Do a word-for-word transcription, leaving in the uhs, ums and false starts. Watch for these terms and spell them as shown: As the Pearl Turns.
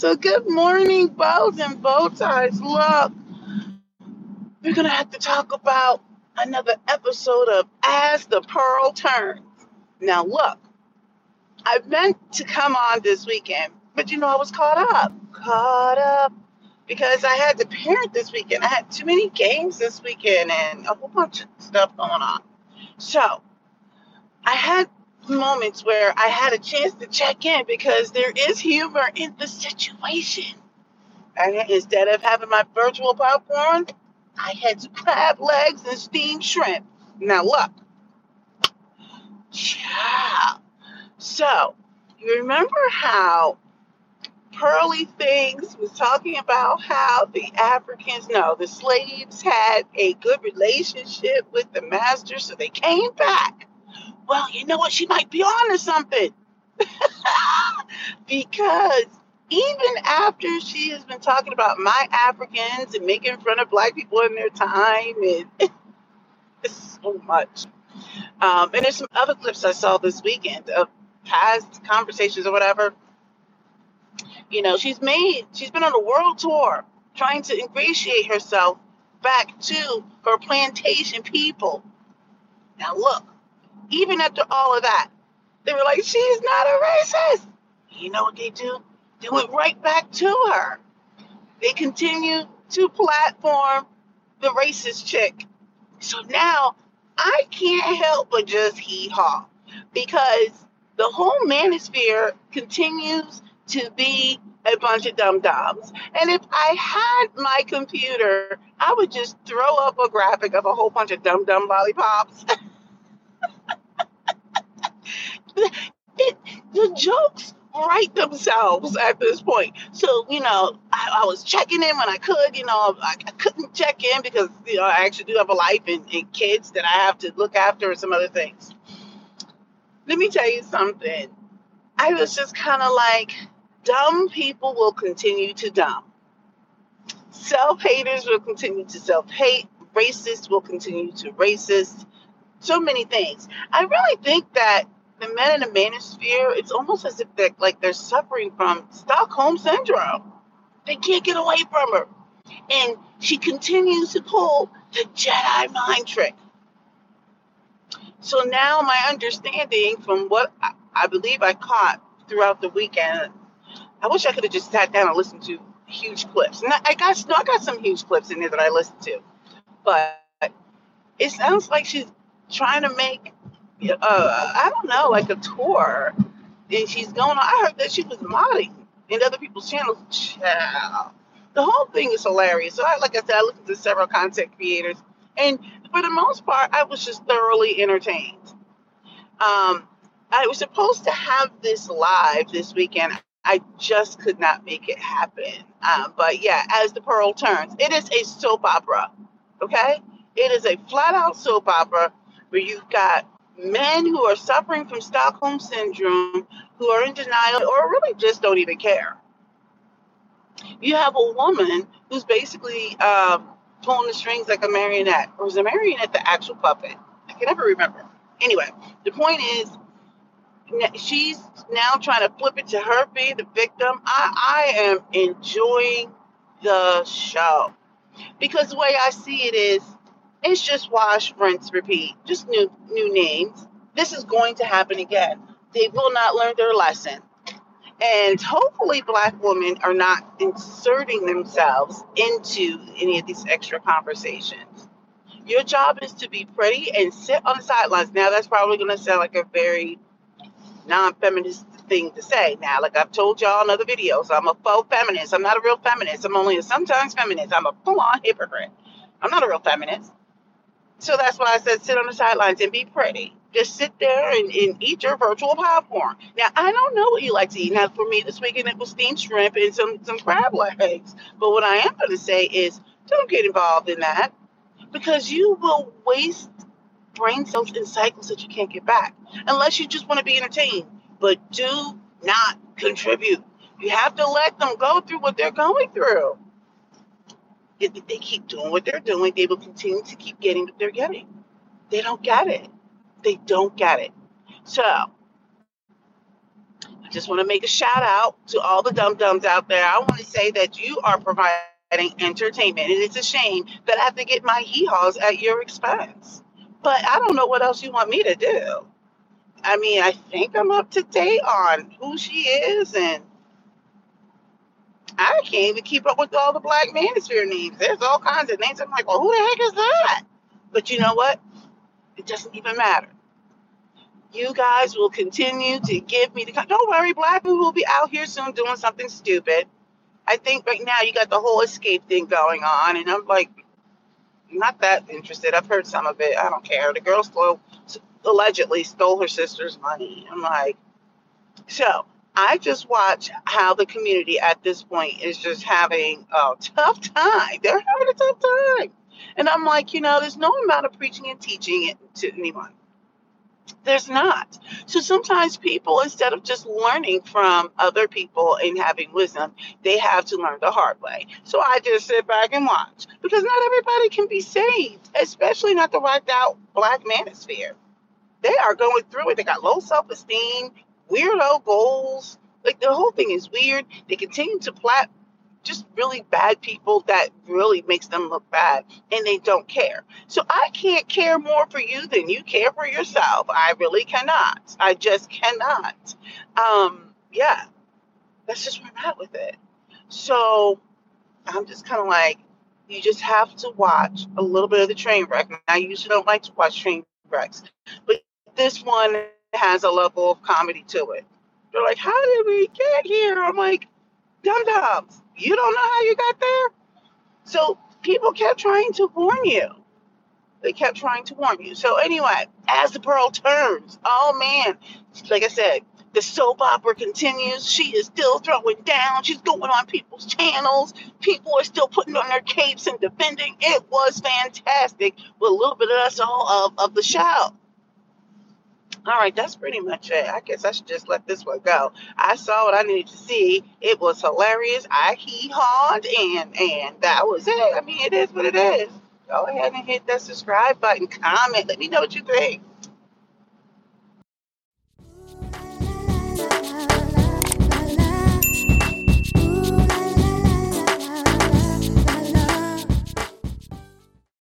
So good morning, bows and bow ties. Look, we're going to have to talk about another episode of As the Pearl Turns. Now, look, I meant to come on this weekend, but you know, I was caught up. Caught up because I had to parent this weekend. I had too many games this weekend and a whole bunch of stuff going on. So I had moments where I had a chance to check in because there is humor in the situation. And instead of having my virtual popcorn, I had some crab legs and steamed shrimp. Now look. Yeah. So you remember how Pearly Things was talking about how the Africans, no, the slaves had a good relationship with the master, so they came back. Well, you know what? She might be on to something. Because even after she has been talking about my Africans and making fun of black people in their time, and it's so much. Um, and there's some other clips I saw this weekend of past conversations or whatever. You know, she's made, she's been on a world tour trying to ingratiate herself back to her plantation people. Now, look. Even after all of that, they were like, she's not a racist. You know what they do? They went right back to her. They continue to platform the racist chick. So now I can't help but just hee-haw because the whole manosphere continues to be a bunch of dum-dums. And if I had my computer, I would just throw up a graphic of a whole bunch of dum-dum lollipops. It, the jokes write themselves at this point. So, you know, I, I was checking in when I could. You know, I, I couldn't check in because, you know, I actually do have a life and, and kids that I have to look after and some other things. Let me tell you something. I was just kind of like, dumb people will continue to dumb. Self-haters will continue to self-hate. Racists will continue to racist. So many things. I really think that the men in the manosphere, it's almost as if they're, like they're suffering from Stockholm Syndrome. They can't get away from her. And she continues to pull the Jedi mind trick. So now my understanding from what I, I believe I caught throughout the weekend, I wish I could have just sat down and listened to huge clips. And I got, I got some huge clips in there that I listened to. But it sounds like she's trying to make... Uh, I don't know, like a tour, and she's going on. I heard that she was modding in other people's channels. Child. The whole thing is hilarious. So, I, like I said, I listened to several content creators, and for the most part, I was just thoroughly entertained. Um, I was supposed to have this live this weekend. I just could not make it happen. Um, but yeah, As the Pearl Turns, it is a soap opera. Okay, it is a flat-out soap opera where you've got men who are suffering from Stockholm Syndrome, who are in denial or really just don't even care. You have a woman who's basically um, pulling the strings like a marionette. Or is a marionette the actual puppet? I can never remember. Anyway, the point is, she's now trying to flip it to her being the victim. I, I am enjoying the show. Because the way I see it is, it's just wash, rinse, repeat. Just new new names. This is going to happen again. They will not learn their lesson. And hopefully black women are not inserting themselves into any of these extra conversations. Your job is to be pretty and sit on the sidelines. Now, that's probably going to sound like a very non-feminist thing to say. Now, like I've told y'all in other videos, I'm a faux feminist. I'm not a real feminist. I'm only a sometimes feminist. I'm a full-on hypocrite. I'm not a real feminist. So that's why I said sit on the sidelines and be pretty. Just sit there and, and eat your virtual popcorn. Now, I don't know what you like to eat. Now, for me this weekend, it was steamed shrimp and some, some crab legs. But what I am going to say is don't get involved in that because you will waste brain cells and cycles that you can't get back unless you just want to be entertained. But do not contribute. You have to let them go through what they're going through. If they keep doing what they're doing, they will continue to keep getting what they're getting. They don't get it. They don't get it. So I just want to make a shout out to all the dum-dums out there. I want to say that you are providing entertainment, and it's a shame that I have to get my hee-haws at your expense. But I don't know what else you want me to do. I mean, I think I'm up to date on who she is, and I can't even keep up with all the Black Manosphere names. There's all kinds of names. I'm like, well, who the heck is that? But you know what? It doesn't even matter. You guys will continue to give me the... Don't worry, Black people will be out here soon doing something stupid. I think right now you got the whole escape thing going on, and I'm like, not that interested. I've heard some of it. I don't care. The girl stole, allegedly stole her sister's money. I'm like... So... I just watch how the community at this point is just having a tough time. They're having a tough time. And I'm like, you know, there's no amount of preaching and teaching it to anyone. There's not. So sometimes people, instead of just learning from other people and having wisdom, they have to learn the hard way. So I just sit back and watch, because not everybody can be saved, especially not the wiped out Black Manosphere. They are going through it. They got low self-esteem, weirdo goals. Like, the whole thing is weird. They continue to plat just really bad people that really makes them look bad, and they don't care. So I can't care more for you than you care for yourself. I really cannot. I just cannot. Um, yeah, that's just where I'm at with it. So I'm just kind of like, you just have to watch a little bit of the train wreck. I usually don't like to watch train wrecks, but this one has a level of comedy to it. They're like, how did we get here? I'm like, dum-dums, you don't know how you got there? So people kept trying to warn you. They kept trying to warn you. So anyway, As the Pearl Turns, oh man, like I said, the soap opera continues. She is still throwing down. She's going on people's channels. People are still putting on their capes and defending. It was fantastic with a little bit of us all of, of the show. All right, that's pretty much it. I guess I should just let this one go. I saw what I needed to see. It was hilarious. I hee-hawed, and, and that was it. I mean, it is what it is. Go ahead and hit that subscribe button, comment. Let me know what you think.